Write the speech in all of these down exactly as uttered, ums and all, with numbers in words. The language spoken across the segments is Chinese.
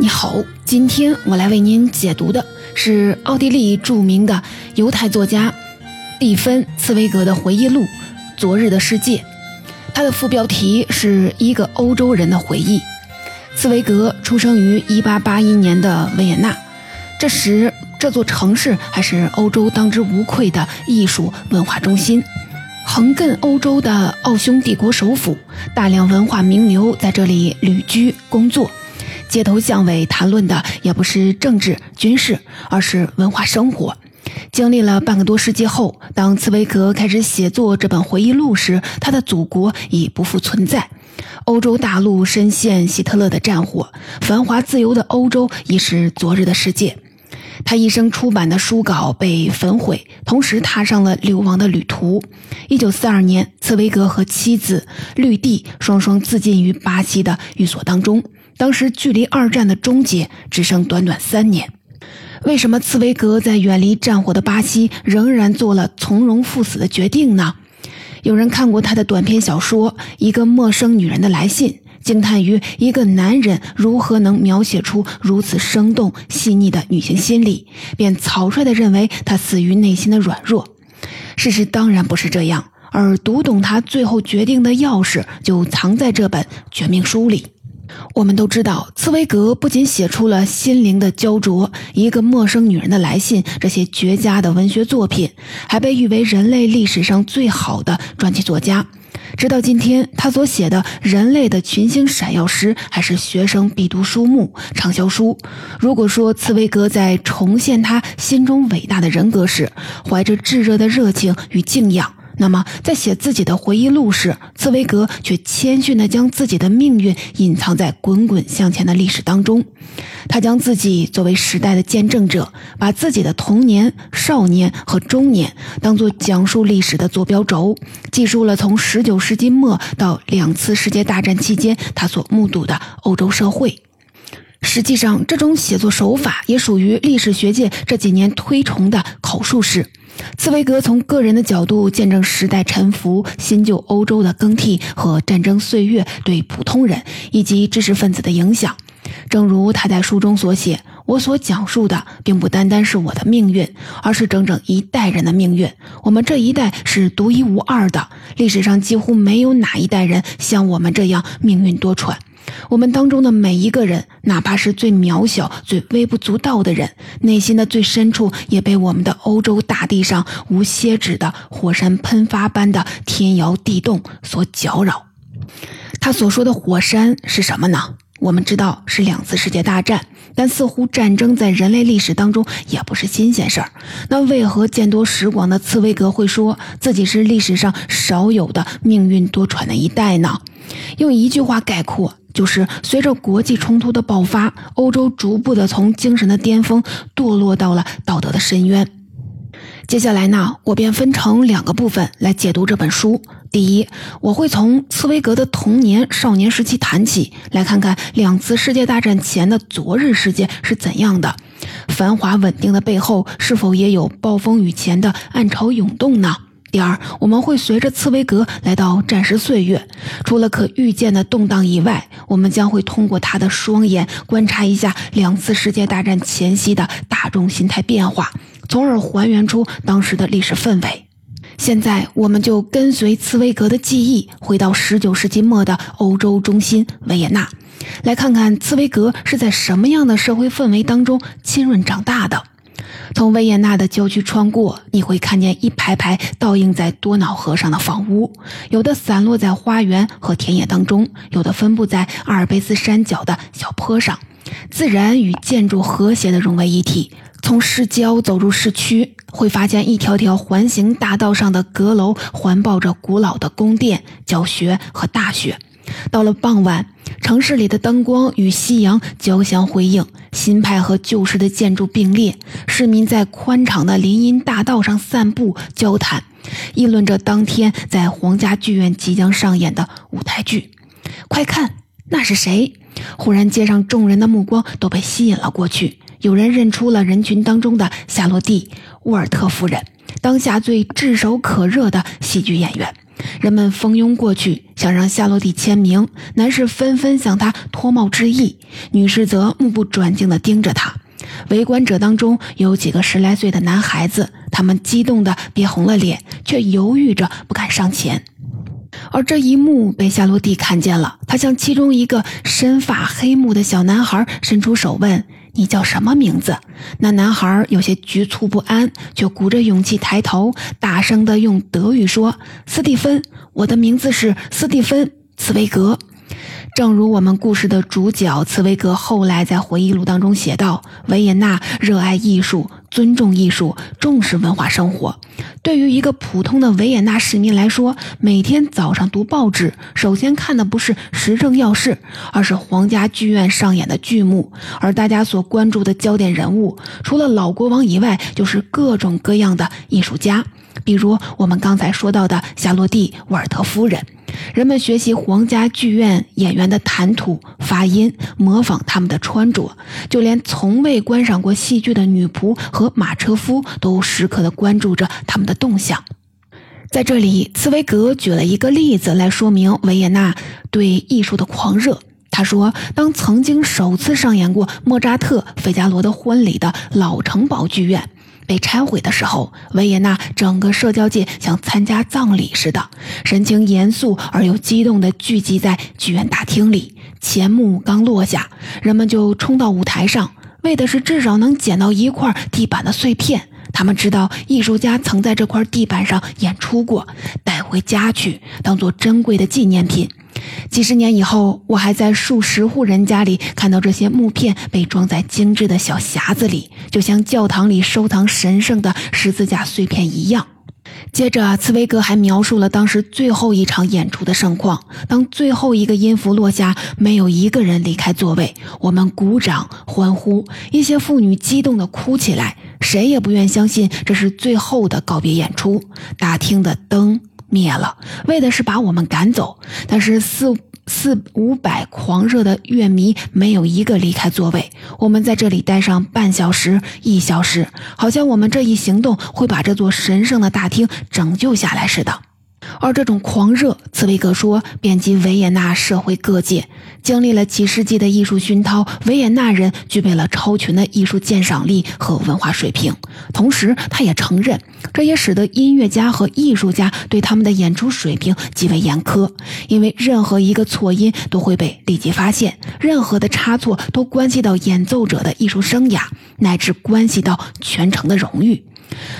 你好，今天我来为您解读的是奥地利著名的犹太作家蒂芬茨威格的回忆录《昨日的世界》，它的副标题是一个欧洲人的回忆。茨威格出生于一八八一年的维也纳，这时这座城市还是欧洲当之无愧的艺术文化中心，横亘欧洲的奥匈帝国首府，大量文化名流在这里旅居工作，街头巷尾谈论的也不是政治军事，而是文化生活。经历了半个多世纪后，当茨威格开始写作这本回忆录时，他的祖国已不复存在，欧洲大陆深陷希特勒的战火，繁华自由的欧洲已是昨日的世界。他一生出版的书稿被焚毁，同时踏上了流亡的旅途。一九四二年，茨威格和妻子绿蒂双双自尽于巴西的寓所当中，当时距离二战的终结只剩短短三年。为什么茨威格在远离战火的巴西仍然做了从容赴死的决定呢？有人看过他的短篇小说《一个陌生女人的来信》，惊叹于一个男人如何能描写出如此生动细腻的女性心理，便草率地认为她死于内心的软弱。事实当然不是这样，而读懂他最后决定的钥匙就藏在这本绝命书里。我们都知道，茨威格不仅写出了《心灵的焦灼》《一个陌生女人的来信》这些绝佳的文学作品，还被誉为人类历史上最好的传记作家。直到今天，他所写的《人类的群星闪耀时》还是学生必读书目、畅销书。如果说茨威格在重现他心中伟大的人格时，怀着炙热的热情与敬仰，那么在写自己的回忆录时，茨威格却谦逊地将自己的命运隐藏在滚滚向前的历史当中。他将自己作为时代的见证者，把自己的童年、少年和中年当作讲述历史的坐标轴，记述了从十九世纪末到两次世界大战期间他所目睹的欧洲社会。实际上，这种写作手法也属于历史学界这几年推崇的口述史。茨威格从个人的角度见证时代沉浮、新旧欧洲的更替和战争岁月对普通人以及知识分子的影响。正如他在书中所写，我所讲述的并不单单是我的命运，而是整整一代人的命运。我们这一代是独一无二的，历史上几乎没有哪一代人像我们这样命运多舛。我们当中的每一个人，哪怕是最渺小、最微不足道的人，内心的最深处也被我们的欧洲大地上无歇止的火山喷发般的天摇地动所搅扰。他所说的火山是什么呢？我们知道是两次世界大战，但似乎战争在人类历史当中也不是新鲜事儿。那为何见多识广的茨威格会说自己是历史上少有的命运多舛的一代呢？用一句话概括，就是随着国际冲突的爆发，欧洲逐步的从精神的巅峰堕落到了道德的深渊。接下来呢，我便分成两个部分来解读这本书。第一，我会从茨威格的童年、少年时期谈起，来看看两次世界大战前的昨日世界是怎样的，繁华稳定的背后是否也有暴风雨前的暗潮涌动呢？第二，我们会随着茨威格来到战时岁月，除了可预见的动荡以外，我们将会通过他的双眼观察一下两次世界大战前夕的大众心态变化，从而还原出当时的历史氛围。现在我们就跟随茨威格的记忆，回到十九世纪末的欧洲中心维也纳，来看看茨威格是在什么样的社会氛围当中浸润长大的。从维也纳的郊区穿过，你会看见一排排倒映在多瑙河上的房屋，有的散落在花园和田野当中，有的分布在阿尔卑斯山脚的小坡上，自然与建筑和谐地融为一体。从市郊走入市区，会发现一条条环形大道上的阁楼环抱着古老的宫殿、教学和大学。到了傍晚，城市里的灯光与夕阳交相辉映，新派和旧式的建筑并列，市民在宽敞的林荫大道上散步交谈，议论着当天在皇家剧院即将上演的舞台剧。快看，那是谁？忽然街上众人的目光都被吸引了过去，有人认出了人群当中的夏洛蒂·沃尔特夫人，当下最炙手可热的喜剧演员。人们蜂拥过去，想让夏洛蒂签名，男士纷纷向她脱帽致意，女士则目不转睛地盯着她。围观者当中有几个十来岁的男孩子，他们激动地憋红了脸，却犹豫着不敢上前。而这一幕被夏洛蒂看见了，她向其中一个深发黑目的小男孩伸出手问：“你叫什么名字？”那男孩有些局促不安，却鼓着勇气抬头，大声地用德语说：“斯蒂芬，我的名字是斯蒂芬·茨维格。”正如我们故事的主角茨维格后来在回忆录当中写道，维也纳热爱艺术，尊重艺术，重视文化生活。对于一个普通的维也纳市民来说，每天早上读报纸，首先看的不是时政要事，而是皇家剧院上演的剧目，而大家所关注的焦点人物，除了老国王以外，就是各种各样的艺术家，比如我们刚才说到的夏洛蒂·沃尔特夫人。人们学习皇家剧院演员的谈吐、发音，模仿他们的穿着，就连从未观赏过戏剧的女仆和马车夫都时刻地关注着他们的动向。在这里，茨威格举了一个例子来说明维也纳对艺术的狂热。他说，当曾经首次上演过莫扎特《费加罗的婚礼》的老城堡剧院被拆毁的时候，维也纳整个社交界像参加葬礼似的，神情严肃而又激动地聚集在剧院大厅里。钱幕刚落下，人们就冲到舞台上，为的是至少能捡到一块地板的碎片。他们知道艺术家曾在这块地板上演出过，带回家去当做珍贵的纪念品。几十年以后，我还在数十户人家里看到这些木片被装在精致的小匣子里，就像教堂里收藏神圣的十字架碎片一样。接着，茨威格还描述了当时最后一场演出的盛况。当最后一个音符落下，没有一个人离开座位，我们鼓掌欢呼，一些妇女激动地哭起来，谁也不愿相信这是最后的告别演出。大厅的灯灭了，为的是把我们赶走，但是四四五百狂热的乐迷没有一个离开座位。我们在这里待上半小时、一小时，好像我们这一行动会把这座神圣的大厅拯救下来似的。而这种狂热，茨威格说，遍及维也纳社会各界。经历了几世纪的艺术熏陶，维也纳人具备了超群的艺术鉴赏力和文化水平。同时，他也承认，这也使得音乐家和艺术家对他们的演出水平极为严苛，因为任何一个错音都会被立即发现，任何的差错都关系到演奏者的艺术生涯，乃至关系到全城的荣誉。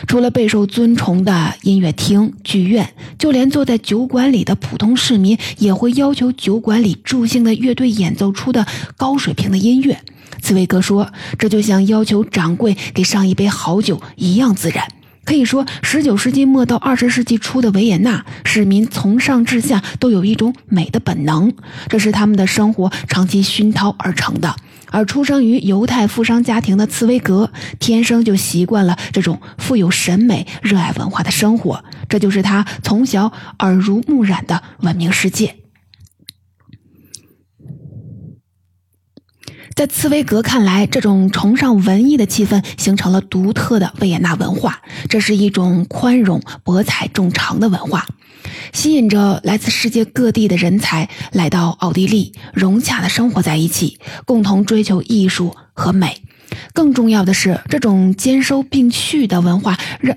除了备受尊崇的音乐厅、剧院，就连坐在酒馆里的普通市民也会要求酒馆里助兴的乐队演奏出的高水平的音乐。茨威格说，这就像要求掌柜给上一杯好酒一样自然。可以说，十九世纪末到二十世纪初的维也纳，市民从上至下都有一种美的本能，这是他们的生活长期熏陶而成的。而出生于犹太富商家庭的茨威格，天生就习惯了这种富有审美、热爱文化的生活，这就是他从小耳濡目染的文明世界。在茨威格看来，这种崇尚文艺的气氛形成了独特的维也纳文化，这是一种宽容、博采众长的文化，吸引着来自世界各地的人才来到奥地利，融洽地生活在一起，共同追求艺术和美。更重要的是，这种兼收并蓄的文化让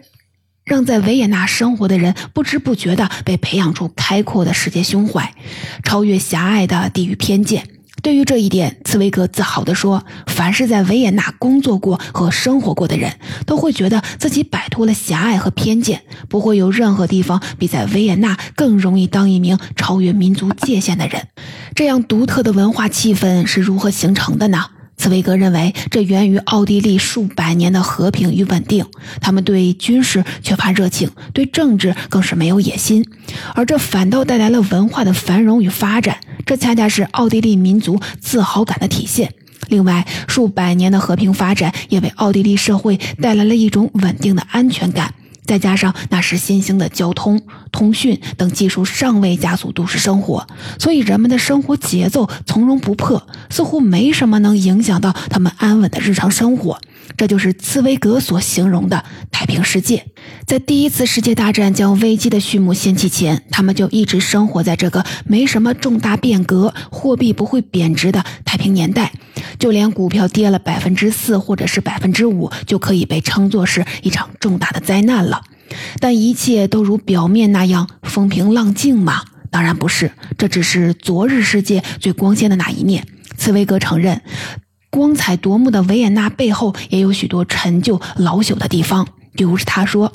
让在维也纳生活的人不知不觉地被培养出开阔的世界胸怀，超越狭隘的地域偏见。对于这一点，茨威格自豪地说，凡是在维也纳工作过和生活过的人，都会觉得自己摆脱了狭隘和偏见，不会有任何地方比在维也纳更容易当一名超越民族界限的人。这样独特的文化气氛是如何形成的呢？茨威格认为，这源于奥地利数百年的和平与稳定，他们对军事缺乏热情，对政治更是没有野心，而这反倒带来了文化的繁荣与发展，这恰恰是奥地利民族自豪感的体现。另外，数百年的和平发展也为奥地利社会带来了一种稳定的安全感，再加上那时新兴的交通、通讯等技术尚未加速都市生活，所以人们的生活节奏从容不迫，似乎没什么能影响到他们安稳的日常生活。这就是茨威格所形容的太平世界。在第一次世界大战将危机的序幕掀起前，他们就一直生活在这个没什么重大变革、货币不会贬值的太平年代。就连股票跌了 百分之四 或者是 百分之五 就可以被称作是一场重大的灾难了。但一切都如表面那样风平浪静吗？当然不是，这只是昨日世界最光鲜的那一面。茨威格承认，光彩夺目的维也纳背后也有许多陈旧老朽的地方。比如他说，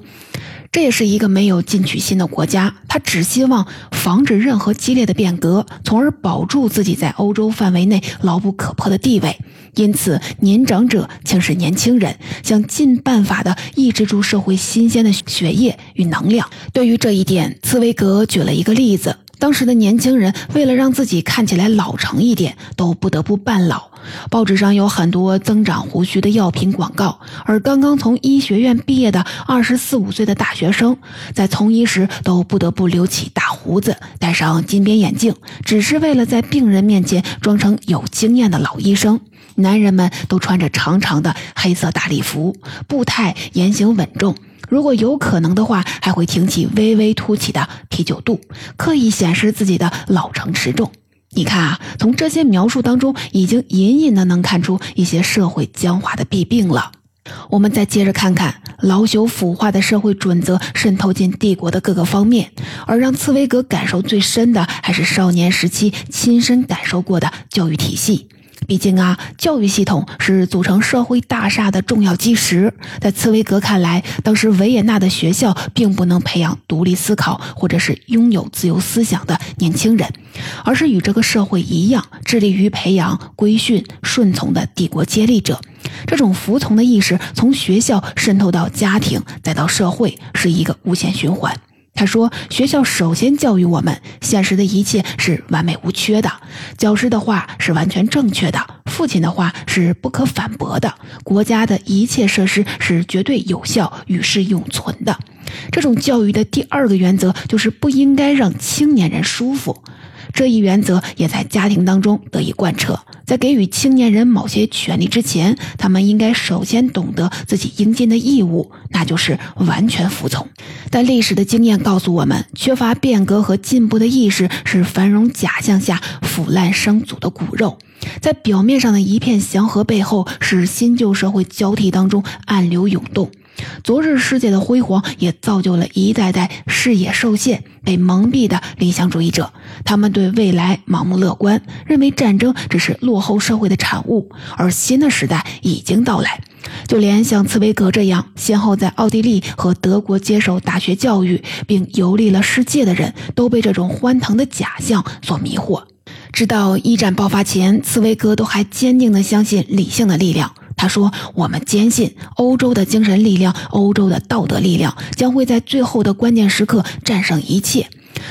这也是一个没有进取心的国家，他只希望防止任何激烈的变革，从而保住自己在欧洲范围内牢不可破的地位。因此年长者轻视年轻人，想尽办法地抑制住社会新鲜的血液与能量。对于这一点，茨威格举了一个例子，当时的年轻人为了让自己看起来老成一点，都不得不扮老。报纸上有很多增长胡须的药品广告，而刚刚从医学院毕业的二十四五岁的大学生在从医时都不得不留起大胡子，戴上金边眼镜，只是为了在病人面前装成有经验的老医生。男人们都穿着长长的黑色大礼服，步态言行稳重，如果有可能的话还会挺起微微凸起的啤酒肚，刻意显示自己的老成持重。你看啊，从这些描述当中已经隐隐的能看出一些社会僵化的弊病了。我们再接着看看，老朽腐化的社会准则渗透进帝国的各个方面，而让茨威格感受最深的还是少年时期亲身感受过的教育体系。毕竟啊，教育系统是组成社会大厦的重要基石。在茨威格看来，当时维也纳的学校并不能培养独立思考或者是拥有自由思想的年轻人，而是与这个社会一样，致力于培养规训顺从的帝国接力者。这种服从的意识从学校渗透到家庭，再到社会，是一个无限循环。他说，学校首先教育我们，现实的一切是完美无缺的，教师的话是完全正确的，父亲的话是不可反驳的，国家的一切设施是绝对有效与世永存的。这种教育的第二个原则就是不应该让青年人舒服。这一原则也在家庭当中得以贯彻，在给予青年人某些权利之前，他们应该首先懂得自己应尽的义务，那就是完全服从。但历史的经验告诉我们，缺乏变革和进步的意识是繁荣假象下腐烂生阻的骨肉，在表面上的一片祥和背后，是新旧社会交替当中暗流涌动。昨日世界的辉煌也造就了一代代视野受限、被蒙蔽的理想主义者，他们对未来盲目乐观，认为战争只是落后社会的产物，而新的时代已经到来。就连像茨威格这样先后在奥地利和德国接受大学教育并游历了世界的人，都被这种欢腾的假象所迷惑。直到一战爆发前，茨威格都还坚定地相信理性的力量。他说，我们坚信欧洲的精神力量，欧洲的道德力量将会在最后的关键时刻战胜一切。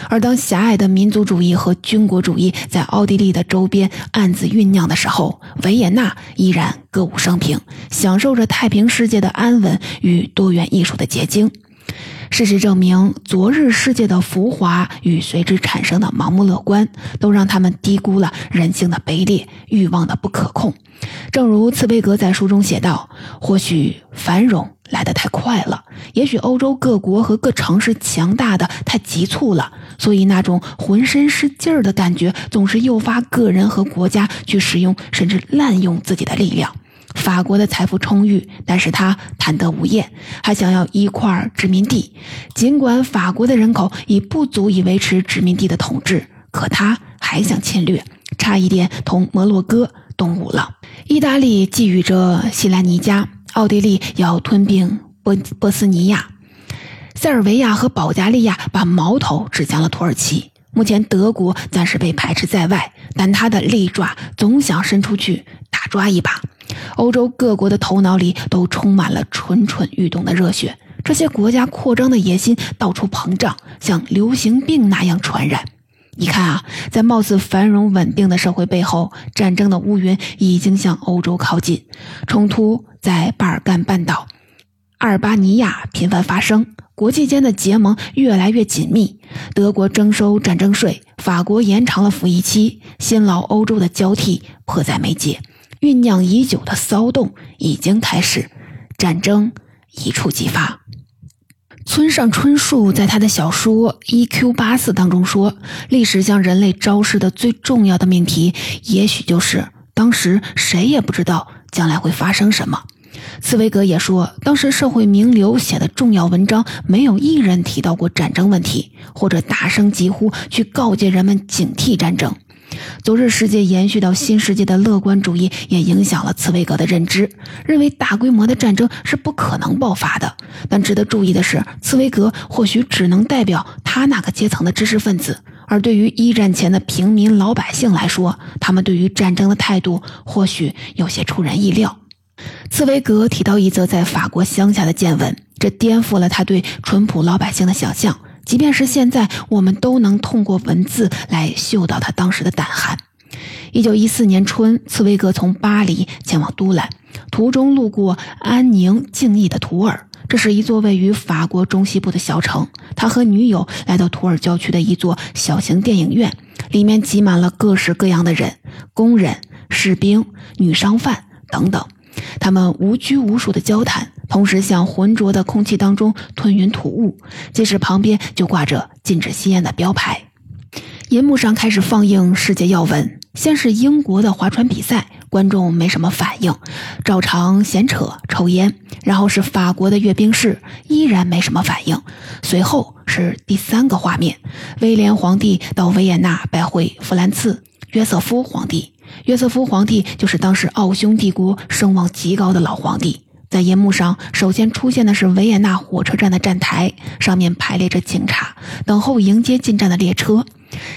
而当狭隘的民族主义和军国主义在奥地利的周边暗自酝酿的时候，维也纳依然歌舞升平，享受着太平世界的安稳与多元艺术的结晶。事实证明，昨日世界的浮华与随之产生的盲目乐观，都让他们低估了人性的卑劣、欲望的不可控。正如茨威格在书中写道，或许繁荣来得太快了，也许欧洲各国和各城市强大的太急促了，所以那种浑身是劲儿的感觉总是诱发个人和国家去使用甚至滥用自己的力量。法国的财富充裕，但是他贪得无厌，还想要一块殖民地。尽管法国的人口已不足以维持殖民地的统治，可他还想侵略，差一点同摩洛哥动武了。意大利觊觎着西兰尼加，奥地利要吞并波波斯尼亚，塞尔维亚和保加利亚把矛头指向了土耳其。目前德国暂时被排斥在外，但他的利爪总想伸出去大抓一把。欧洲各国的头脑里都充满了蠢蠢欲动的热血，这些国家扩张的野心到处膨胀，像流行病那样传染。你看啊，在貌似繁荣稳定的社会背后，战争的乌云已经向欧洲靠近，冲突在巴尔干半岛、阿尔巴尼亚频繁发生，国际间的结盟越来越紧密，德国征收战争税，法国延长了服役期，新老欧洲的交替迫在眉睫。酝酿已久的骚动已经开始，战争一触即发。村上春树在他的小说 一 Q 八四 当中说，历史向人类昭示的最重要的命题，也许就是当时谁也不知道将来会发生什么。茨威格也说，当时社会名流写的重要文章，没有一人提到过战争问题，或者大声疾呼去告诫人们警惕战争。昨日世界延续到新世界的乐观主义也影响了茨威格的认知，认为大规模的战争是不可能爆发的。但值得注意的是，茨威格或许只能代表他那个阶层的知识分子，而对于一战前的平民老百姓来说，他们对于战争的态度或许有些出人意料。茨威格提到一则在法国乡下的见闻，这颠覆了他对淳朴老百姓的想象，即便是现在，我们都能通过文字来嗅到他当时的胆寒。一九一四年春，茨威格从巴黎前往都兰，途中路过安宁静谧的图尔，这是一座位于法国中西部的小城。他和女友来到图尔郊区的一座小型电影院，里面挤满了各式各样的人，工人、士兵、女商贩等等，他们无拘无束地交谈，同时向浑浊的空气当中吞云吐雾，即使旁边就挂着禁止吸烟的标牌。银幕上开始放映世界要闻，先是英国的划船比赛，观众没什么反应，照常闲扯抽烟，然后是法国的阅兵式，依然没什么反应。随后是第三个画面，威廉皇帝到维也纳拜会弗兰茨约瑟夫皇帝。约瑟夫皇帝就是当时奥匈帝国声望极高的老皇帝。在银幕上首先出现的是维也纳火车站的站台，上面排列着警察，等候迎接进站的列车。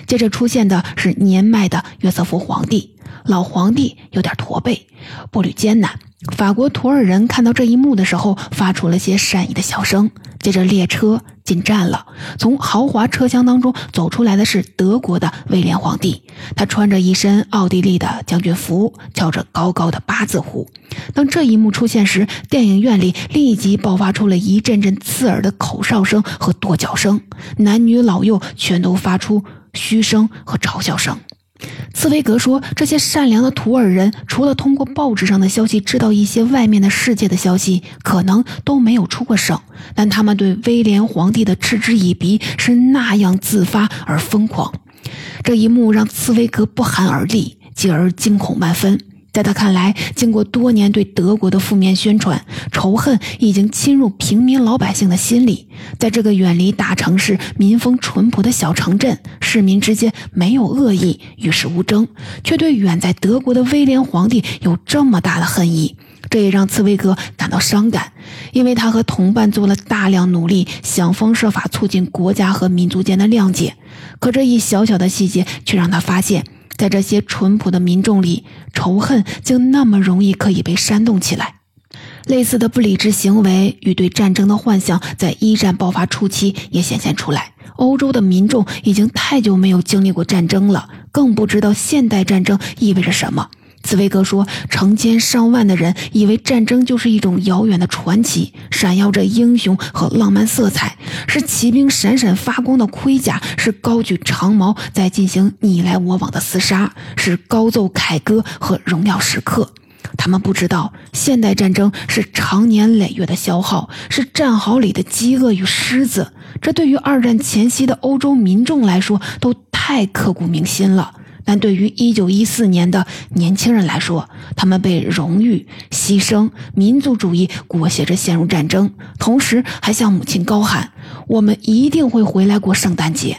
接着出现的是年迈的约瑟夫皇帝，老皇帝有点驼背，步履艰难。法国图尔人看到这一幕的时候，发出了些善意的笑声。接着列车进站了，从豪华车厢当中走出来的是德国的威廉皇帝，他穿着一身奥地利的将军服，翘着高高的八字胡。当这一幕出现时，电影院里立即爆发出了一阵阵刺耳的口哨声和跺脚声，男女老幼全都发出嘘声和嘲笑声。茨威格说，这些善良的图尔人除了通过报纸上的消息知道一些外面的世界的消息，可能都没有出过省，但他们对威廉皇帝的嗤之以鼻是那样自发而疯狂。这一幕让茨威格不寒而栗，继而惊恐万分。在他看来，经过多年对德国的负面宣传，仇恨已经侵入平民老百姓的心里。在这个远离大城市、民风淳朴的小城镇，市民之间没有恶意，与世无争，却对远在德国的威廉皇帝有这么大的恨意。这也让茨威格感到伤感，因为他和同伴做了大量努力，想方设法促进国家和民族间的谅解，可这一小小的细节却让他发现，在这些淳朴的民众里，仇恨竟那么容易可以被煽动起来。类似的不理智行为与对战争的幻想，在一战爆发初期也显现出来。欧洲的民众已经太久没有经历过战争了，更不知道现代战争意味着什么。茨威格说，成千上万的人以为战争就是一种遥远的传奇，闪耀着英雄和浪漫色彩，是骑兵闪闪发光的盔甲，是高举长矛在进行你来我往的厮杀，是高奏凯歌和荣耀时刻。他们不知道，现代战争是长年累月的消耗，是战壕里的饥饿与狮子，这对于二战前夕的欧洲民众来说都太刻骨铭心了。但对于一九一四年的年轻人来说，他们被荣誉、牺牲、民族主义裹挟着陷入战争，同时还向母亲高喊，我们一定会回来过圣诞节。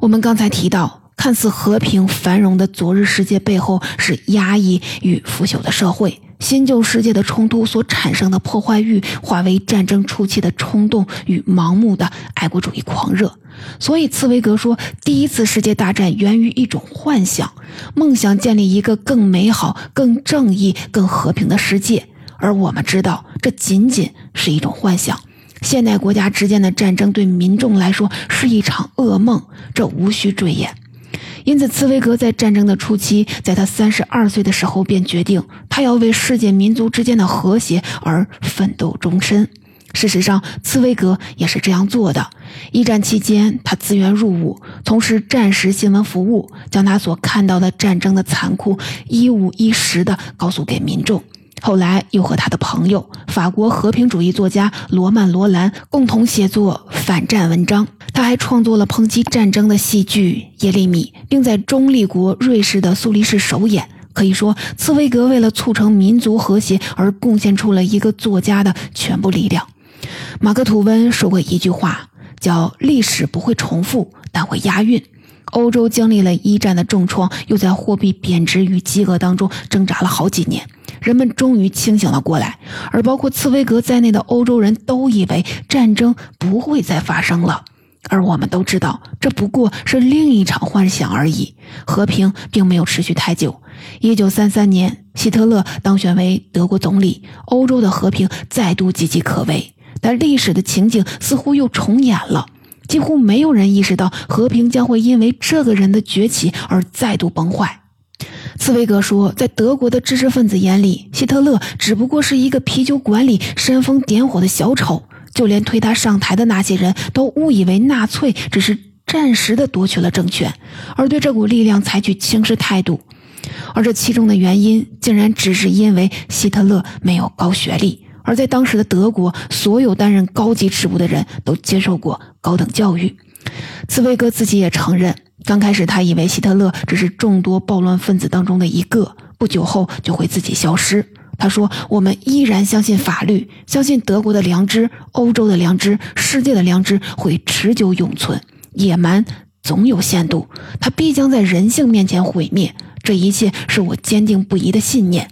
我们刚才提到，看似和平繁荣的昨日世界背后是压抑与腐朽的社会，新旧世界的冲突所产生的破坏欲，化为战争初期的冲动与盲目的爱国主义狂热。所以茨威格说，第一次世界大战源于一种幻想，梦想建立一个更美好、更正义、更和平的世界，而我们知道这仅仅是一种幻想。现代国家之间的战争对民众来说是一场噩梦，这无需赘言。因此茨威格在战争的初期，在他三十二岁的时候便决定，他要为世界民族之间的和谐而奋斗终身。事实上，茨威格也是这样做的。一战期间，他自愿入伍，从事战时新闻服务，将他所看到的战争的残酷一五一十地告诉给民众。后来又和他的朋友，法国和平主义作家罗曼·罗兰共同写作反战文章。他还创作了抨击战争的戏剧《耶利米》，并在中立国瑞士的苏黎世首演。可以说，茨威格为了促成民族和谐而贡献出了一个作家的全部力量。马克·吐温说过一句话，叫“历史不会重复，但会押韵”。欧洲经历了一战的重创，又在货币贬值与饥饿当中挣扎了好几年，人们终于清醒了过来，而包括茨威格在内的欧洲人都以为战争不会再发生了。而我们都知道，这不过是另一场幻想而已，和平并没有持续太久。一九三三年，希特勒当选为德国总理，欧洲的和平再度岌岌可危，但历史的情景似乎又重演了。几乎没有人意识到，和平将会因为这个人的崛起而再度崩坏。茨威格说，在德国的知识分子眼里，希特勒只不过是一个啤酒馆里煽风点火的小丑，就连推他上台的那些人都误以为纳粹只是暂时的夺取了政权，而对这股力量采取轻视态度。而这其中的原因，竟然只是因为希特勒没有高学历。而在当时的德国，所有担任高级职务的人都接受过高等教育。茨威格自己也承认，刚开始他以为希特勒只是众多暴乱分子当中的一个，不久后就会自己消失。他说，我们依然相信法律，相信德国的良知，欧洲的良知，世界的良知会持久永存。野蛮总有限度，它必将在人性面前毁灭，这一切是我坚定不移的信念。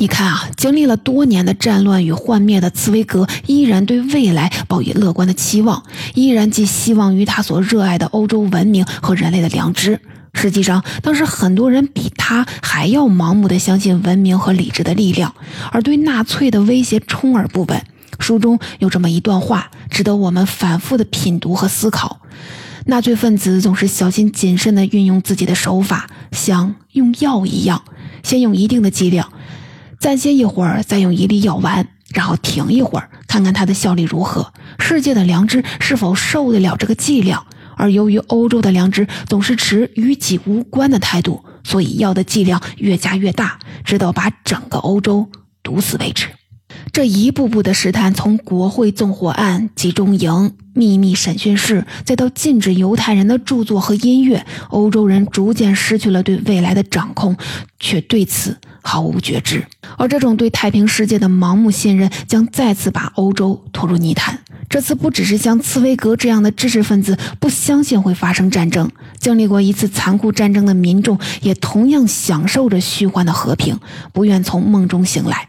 你看啊，经历了多年的战乱与幻灭的茨威格，依然对未来抱以乐观的期望，依然寄希望于他所热爱的欧洲文明和人类的良知。实际上，当时很多人比他还要盲目地相信文明和理智的力量，而对纳粹的威胁充耳不闻。书中有这么一段话，值得我们反复的品读和思考。纳粹分子总是小心谨慎地运用自己的手法，像用药一样，先用一定的剂量，暂歇一会儿，再用一粒药丸，然后停一会儿，看看它的效力如何，世界的良知是否受得了这个剂量。而由于欧洲的良知总是持与己无关的态度，所以药的剂量越加越大，直到把整个欧洲毒死为止。这一步步的试探，从国会纵火案、集中营、秘密审讯室，再到禁止犹太人的著作和音乐，欧洲人逐渐失去了对未来的掌控，却对此毫无觉知。而这种对太平世界的盲目信任，将再次把欧洲拖入泥潭。这次不只是像茨威格这样的知识分子不相信会发生战争，经历过一次残酷战争的民众也同样享受着虚幻的和平，不愿从梦中醒来。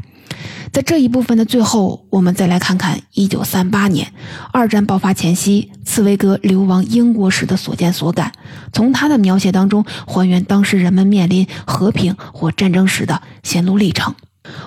在这一部分的最后，我们再来看看一九三八年，二战爆发前夕，茨威格流亡英国时的所见所感，从他的描写当中还原当时人们面临和平或战争时的心路历程。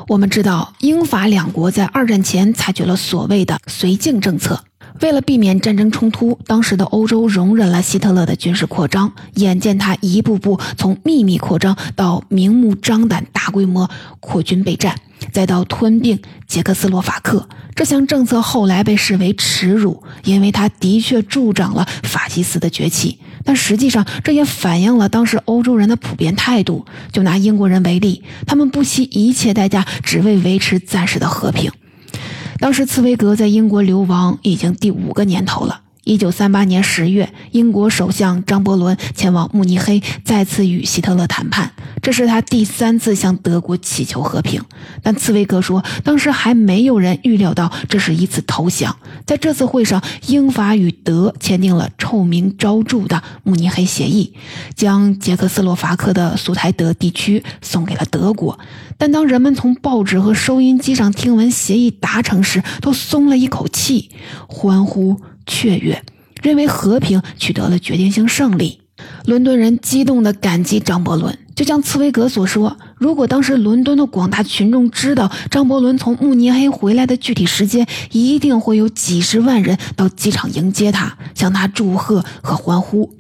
我们知道，英法两国在二战前采取了所谓的绥靖政策，为了避免战争冲突，当时的欧洲容忍了希特勒的军事扩张，眼见他一步步从秘密扩张到明目张胆大规模扩军备战，再到吞并捷克斯洛伐克。这项政策后来被视为耻辱，因为它的确助长了法西斯的崛起，但实际上这也反映了当时欧洲人的普遍态度。就拿英国人为例，他们不惜一切代价，只为维持暂时的和平。当时茨威格在英国流亡已经第五个年头了。一九三八年十月，英国首相张伯伦前往慕尼黑，再次与希特勒谈判，这是他第三次向德国祈求和平。但茨威格说，当时还没有人预料到这是一次投降。在这次会上，英法与德签订了臭名昭著的慕尼黑协议，将捷克斯洛伐克的苏台德地区送给了德国。但当人们从报纸和收音机上听闻协议达成时，都松了一口气，欢呼雀跃，认为和平取得了决定性胜利。伦敦人激动地感激张伯伦，就像茨威格所说，如果当时伦敦的广大群众知道张伯伦从慕尼黑回来的具体时间，一定会有几十万人到机场迎接他，向他祝贺和欢呼。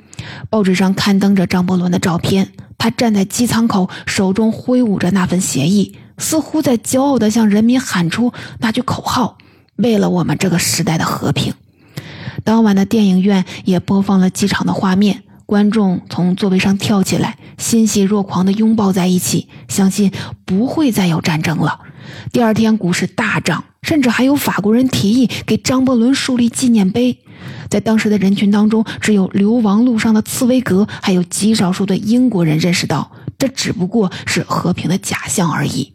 报纸上刊登着张伯伦的照片，他站在机舱口，手中挥舞着那份协议，似乎在骄傲地向人民喊出那句口号，为了我们这个时代的和平。当晚的电影院也播放了机场的画面，观众从座位上跳起来，欣喜若狂地拥抱在一起，相信不会再有战争了。第二天股市大涨，甚至还有法国人提议给张伯伦树立纪念碑。在当时的人群当中，只有流亡路上的茨威格还有极少数的英国人认识到，这只不过是和平的假象而已。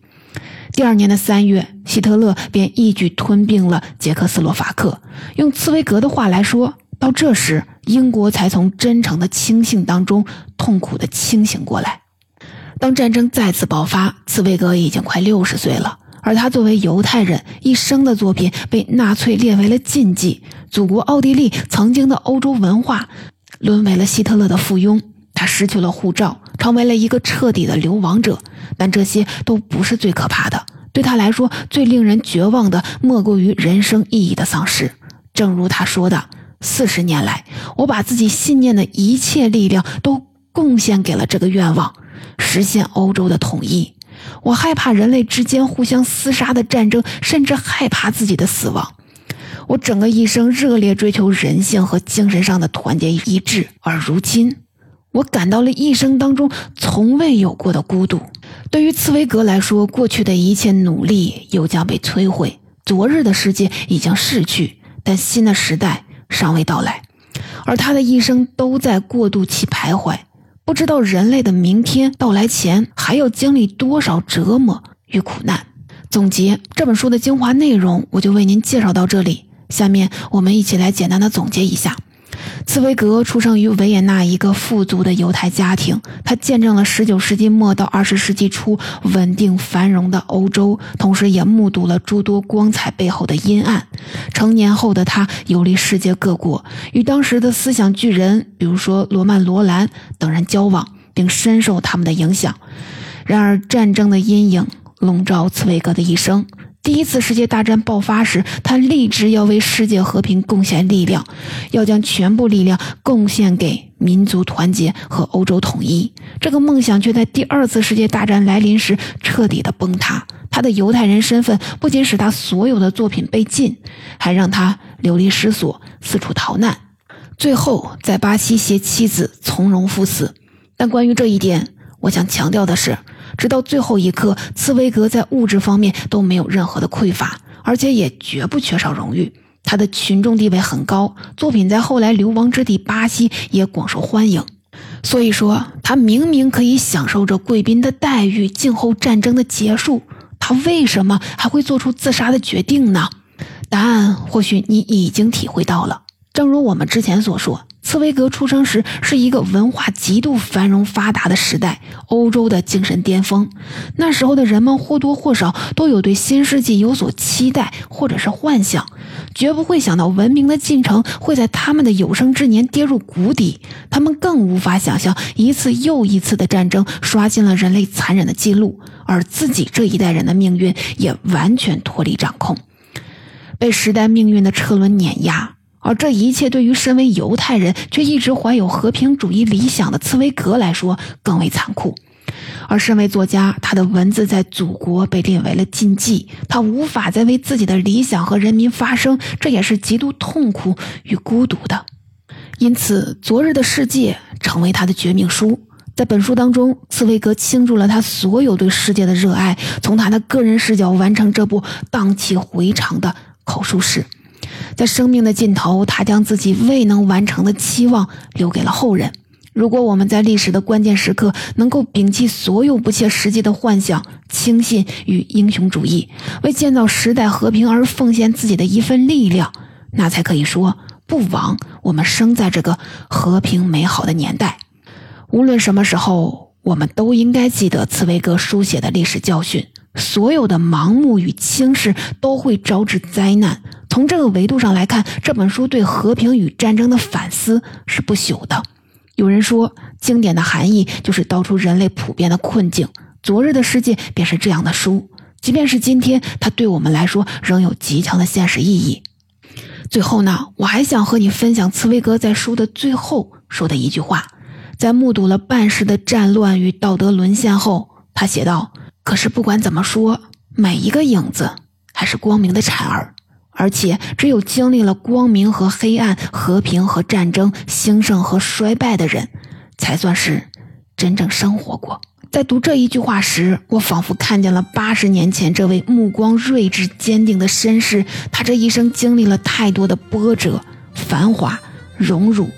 第二年的三月，希特勒便一举吞并了捷克斯洛伐克。用茨威格的话来说，到这时，英国才从真诚的清醒当中痛苦地清醒过来。当战争再次爆发，茨威格已经快六十岁了，而他作为犹太人，一生的作品被纳粹列为了禁忌。祖国奥地利曾经的欧洲文化沦为了希特勒的附庸，他失去了护照，成为了一个彻底的流亡者。但这些都不是最可怕的，对他来说，最令人绝望的莫过于人生意义的丧失。正如他说的，四十年来，我把自己信念的一切力量都贡献给了这个愿望，实现欧洲的统一。我害怕人类之间互相厮杀的战争，甚至害怕自己的死亡。我整个一生热烈追求人性和精神上的团结一致，而如今，我感到了一生当中从未有过的孤独。对于茨威格来说，过去的一切努力又将被摧毁，昨日的世界已经逝去，但新的时代尚未到来，而他的一生都在过渡期徘徊，不知道人类的明天到来前还要经历多少折磨与苦难。总结这本书的精华内容，我就为您介绍到这里。下面我们一起来简单的总结一下。茨威格出生于维也纳一个富足的犹太家庭，他见证了十九世纪末到二十世纪初稳定繁荣的欧洲，同时也目睹了诸多光彩背后的阴暗。成年后的他游历世界各国，与当时的思想巨人，比如说罗曼·罗兰等人交往，并深受他们的影响。然而，战争的阴影笼罩茨威格的一生。第一次世界大战爆发时，他立志要为世界和平贡献力量，要将全部力量贡献给民族团结和欧洲统一。这个梦想却在第二次世界大战来临时彻底的崩塌。他的犹太人身份不仅使他所有的作品被禁，还让他流离失所，四处逃难，最后在巴西携妻子从容赴死。但关于这一点，我想强调的是，直到最后一刻，茨威格在物质方面都没有任何的匮乏，而且也绝不缺少荣誉。他的群众地位很高，作品在后来流亡之地巴西也广受欢迎。所以说，他明明可以享受着贵宾的待遇，静候战争的结束，他为什么还会做出自杀的决定呢？答案或许你已经体会到了。正如我们之前所说，茨威格出生时是一个文化极度繁荣发达的时代，欧洲的精神巅峰。那时候的人们或多或少都有对新世纪有所期待或者是幻想，绝不会想到文明的进程会在他们的有生之年跌入谷底。他们更无法想象一次又一次的战争刷新了人类残忍的记录，而自己这一代人的命运也完全脱离掌控，被时代命运的车轮碾压。而这一切对于身为犹太人却一直怀有和平主义理想的茨威格来说更为残酷。而身为作家，他的文字在祖国被列为了禁忌，他无法再为自己的理想和人民发声，这也是极度痛苦与孤独的。因此，昨日的世界成为他的绝命书。在本书当中，茨威格倾注了他所有对世界的热爱，从他的个人视角完成这部荡气回肠的口述史。在生命的尽头，他将自己未能完成的期望留给了后人。如果我们在历史的关键时刻能够摒弃所有不切实际的幻想，轻信与英雄主义，为建造时代和平而奉献自己的一份力量，那才可以说不枉我们生在这个和平美好的年代。无论什么时候，我们都应该记得茨威格书写的历史教训。所有的盲目与轻视都会招致灾难。从这个维度上来看，这本书对和平与战争的反思是不朽的。有人说，经典的含义就是道出人类普遍的困境，昨日的世界便是这样的书，即便是今天，它对我们来说仍有极强的现实意义。最后呢，我还想和你分享茨威格在书的最后说的一句话。在目睹了半世的战乱与道德沦陷后，他写道，可是不管怎么说，每一个影子还是光明的产儿，而且只有经历了光明和黑暗、和平和战争、兴盛和衰败的人，才算是真正生活过。在读这一句话时，我仿佛看见了八十年前这位目光睿智坚定的绅士，他这一生经历了太多的波折、繁华、荣辱、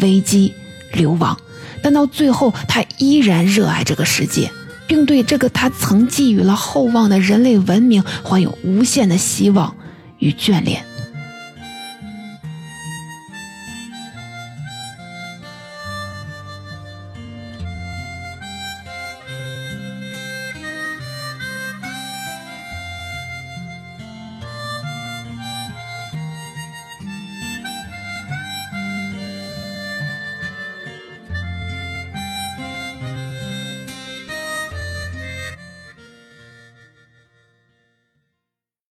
危机、流亡，但到最后他依然热爱这个世界，并对这个他曾寄予了厚望的人类文明怀有无限的希望与眷恋。